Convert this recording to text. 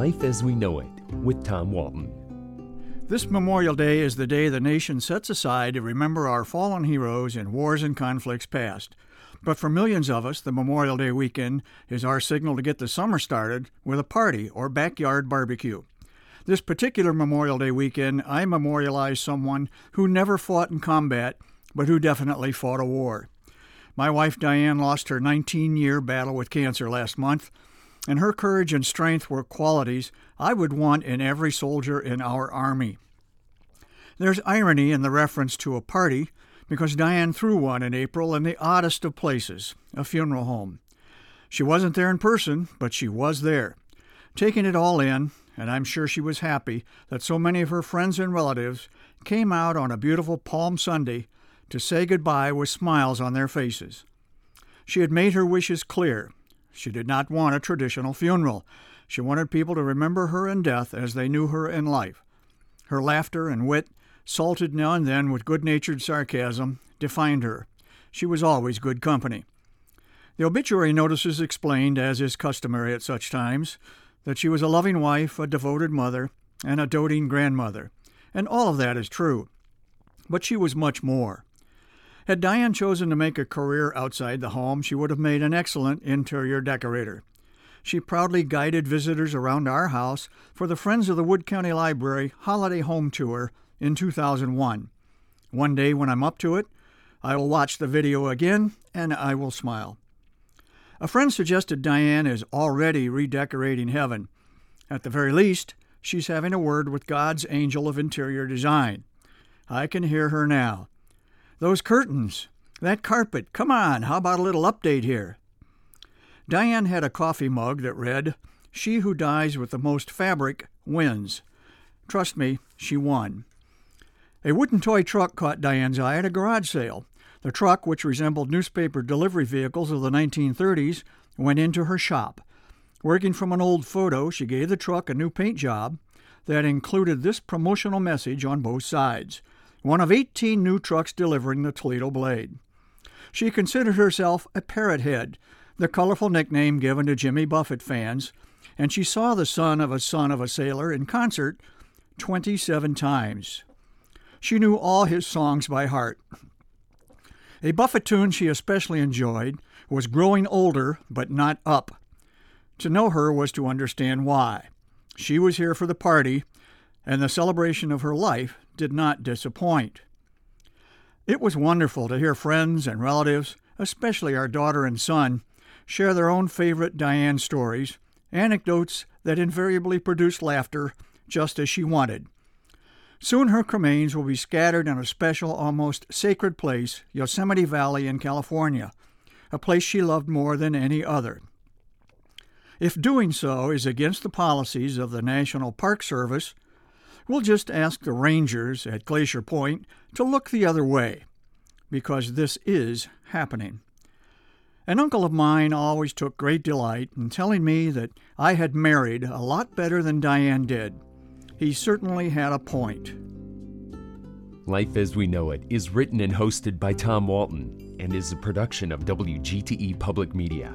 Life as We Know It with Tom Walton. This Memorial Day is the day the nation sets aside to remember our fallen heroes in wars and conflicts past. But for millions of us, the Memorial Day weekend is our signal to get the summer started with a party or backyard barbecue. This particular Memorial Day weekend, I memorialize someone who never fought in combat, but who definitely fought a war. My wife Diane lost her 19-year battle with cancer last month, and her courage and strength were qualities I would want in every soldier in our Army. There's irony in the reference to a party, because Diane threw one in April in the oddest of places, a funeral home. She wasn't there in person, but she was there, taking it all in, and I'm sure she was happy that so many of her friends and relatives came out on a beautiful Palm Sunday to say goodbye with smiles on their faces. She had made her wishes clear. She did not want a traditional funeral. She wanted people to remember her in death as they knew her in life. Her laughter and wit, salted now and then with good-natured sarcasm, defined her. She was always good company. The obituary notices explained, as is customary at such times, that she was a loving wife, a devoted mother, and a doting grandmother. And all of that is true. But she was much more. Had Diane chosen to make a career outside the home, she would have made an excellent interior decorator. She proudly guided visitors around our house for the Friends of the Wood County Library Holiday Home Tour in 2001. One day when I'm up to it, I will watch the video again and I will smile. A friend suggested Diane is already redecorating heaven. At the very least, she's having a word with God's angel of interior design. I can hear her now. Those curtains, that carpet, come on, how about a little update here? Diane had a coffee mug that read, "She who dies with the most fabric wins." Trust me, she won. A wooden toy truck caught Diane's eye at a garage sale. The truck, which resembled newspaper delivery vehicles of the 1930s, went into her shop. Working from an old photo, she gave the truck a new paint job that included this promotional message on both sides, one of 18 new trucks delivering the Toledo Blade. She considered herself a Parrothead, the colorful nickname given to Jimmy Buffett fans, and she saw the son of a sailor in concert 27 times. She knew all his songs by heart. A Buffett tune she especially enjoyed was "Growing Older, But Not Up." To know her was to understand why. She was here for the party, and the celebration of her life did not disappoint. It was wonderful to hear friends and relatives, especially our daughter and son, share their own favorite Diane stories, anecdotes that invariably produced laughter just as she wanted. Soon her cremains will be scattered in a special, almost sacred place, Yosemite Valley in California, a place she loved more than any other. If doing so is against the policies of the National Park Service, we'll just ask the rangers at Glacier Point to look the other way, because this is happening. An uncle of mine always took great delight in telling me that I had married a lot better than Diane did. He certainly had a point. Life as We Know It is written and hosted by Tom Walton and is a production of WGTE Public Media.